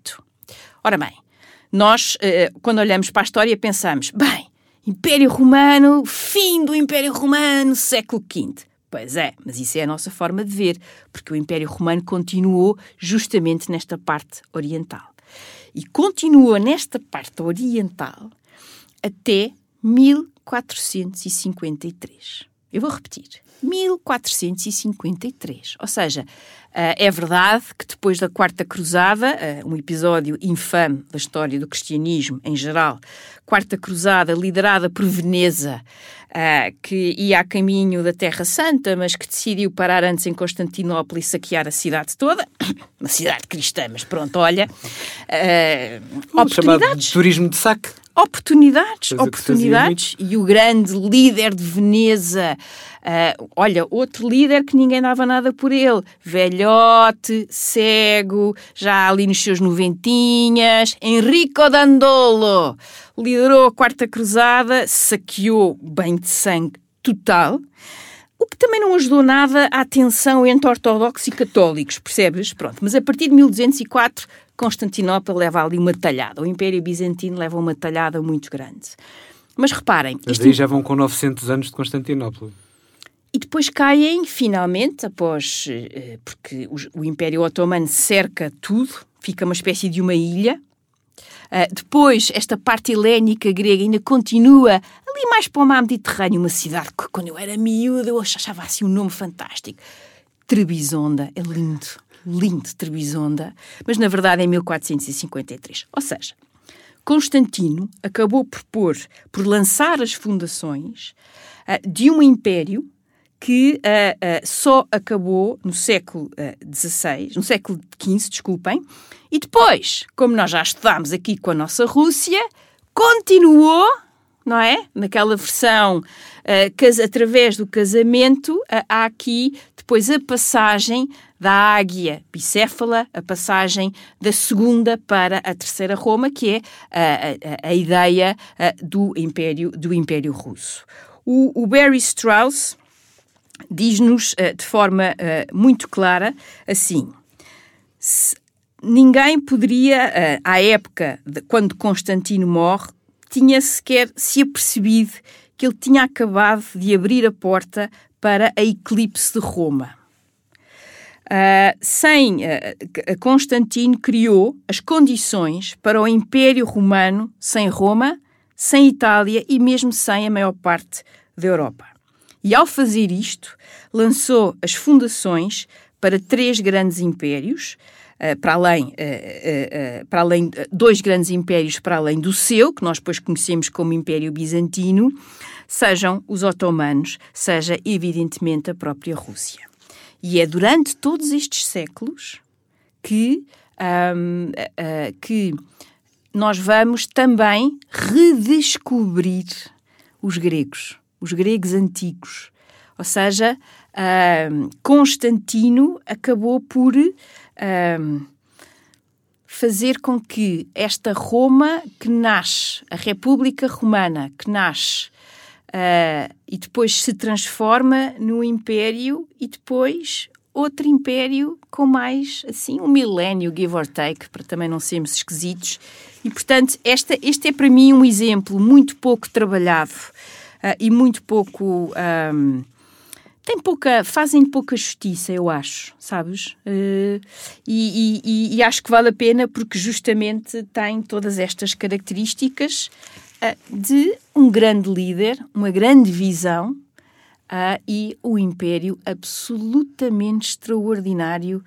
Ora bem, nós, quando olhamos para a história, pensamos, bem, Império Romano, fim do Império Romano, século V. Pois é, mas isso é a nossa forma de ver, porque o Império Romano continuou justamente nesta parte oriental. E continuou nesta parte oriental até 1453. Eu vou repetir. 1453. Ou seja, é verdade que depois da Quarta Cruzada, um episódio infame da história do cristianismo em geral, Quarta Cruzada liderada por Veneza, que ia a caminho da Terra Santa, mas que decidiu parar antes em Constantinopla e saquear a cidade toda, uma cidade cristã, mas pronto, olha, oportunidades. De turismo de saque. Oportunidades, e o grande líder de Veneza, olha, outro líder que ninguém dava nada por ele, velhote, cego, já ali nos seus noventinhas, Enrico Dandolo, liderou a Quarta Cruzada, saqueou bem de sangue total, o que também não ajudou nada à tensão entre ortodoxos e católicos, percebes? Pronto, mas a partir de 1204... Constantinopla leva ali uma talhada. O Império Bizantino leva uma talhada muito grande. Mas reparem... Mas aí já vão com 900 anos de Constantinopla. E depois caem, finalmente, após... Porque o Império Otomano cerca tudo, fica uma espécie de uma ilha. Depois, esta parte helénica grega ainda continua ali mais para o mar Mediterrâneo, uma cidade que, quando eu era miúda, eu achava assim um nome fantástico. Trebizonda, é lindo. Lindo, Trebizonda, mas na verdade em 1453. Ou seja, Constantino acabou por lançar as fundações de um império que só acabou no século XVI, no século XV, desculpem, e depois, como nós já estudámos aqui com a nossa Rússia, continuou, não é? Naquela versão, através do casamento, há aqui depois a passagem da águia bicéfala, a passagem da segunda para a terceira Roma, que é a ideia do Império Russo. O Barry Strauss diz-nos de forma muito clara assim... Ninguém poderia, à época, quando Constantino morre, tinha sequer se apercebido que ele tinha acabado de abrir a porta para a eclipse de Roma. Constantino criou as condições para o Império Romano sem Roma, sem Itália e mesmo sem a maior parte da Europa. E ao fazer isto, lançou as fundações para três grandes impérios, dois grandes impérios para além do seu, que nós depois conhecemos como Império Bizantino, sejam os otomanos, seja evidentemente a própria Rússia. E é durante todos estes séculos que nós vamos também redescobrir os gregos antigos. Ou seja, Constantino acabou por... fazer com que esta Roma que nasce, a República Romana que nasce e depois se transforma no Império e depois outro império com mais, assim, um milénio, give or take, para também não sermos esquisitos. E, portanto, este é para mim um exemplo muito pouco trabalhado e muito pouco... Fazem pouca justiça, eu acho, sabes? E acho que vale a pena porque justamente tem todas estas características de um grande líder, uma grande visão e um império absolutamente extraordinário.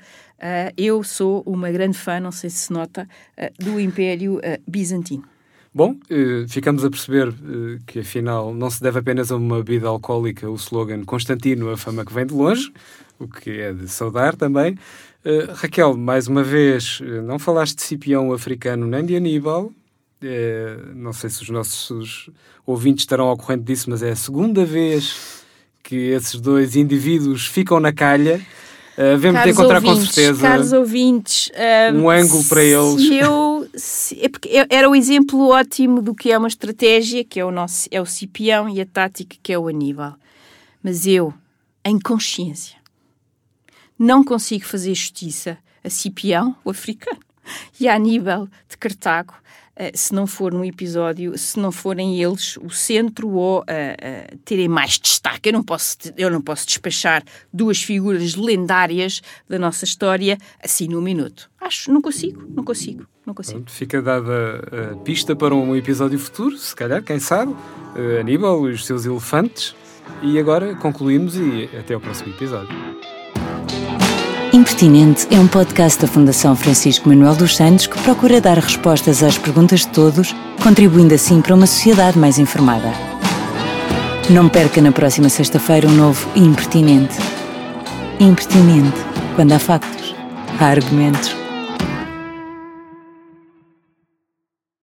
Eu sou uma grande fã, não sei se se nota, do Império Bizantino. Bom, ficamos a perceber que afinal não se deve apenas a uma bebida alcoólica o slogan Constantino, a fama que vem de longe, o que é de saudar também. Raquel, mais uma vez, não falaste de Cipião africano nem de Aníbal. Não sei se os nossos ouvintes estarão ao corrente disso, mas é a segunda vez que esses dois indivíduos ficam na calha. Vemos de encontrar ouvintes, com certeza. Caros ouvintes, um ângulo para eles. Era o exemplo ótimo do que é uma estratégia, que é o Cipião, e a tática, que é o Aníbal. Mas eu, em consciência, não consigo fazer justiça a Cipião, o africano, e a Aníbal de Cartago, se não for num episódio, se não forem eles o centro ou terem mais destaque. Eu não posso despachar duas figuras lendárias da nossa história assim num minuto. Acho, não consigo. Pronto, fica dada a pista para um episódio futuro, se calhar, quem sabe, Aníbal e os seus elefantes. E agora concluímos e até ao próximo episódio. Impertinente é um podcast da Fundação Francisco Manuel dos Santos que procura dar respostas às perguntas de todos, contribuindo assim para uma sociedade mais informada. Não perca na próxima sexta-feira um novo Impertinente. Impertinente, quando há factos, há argumentos.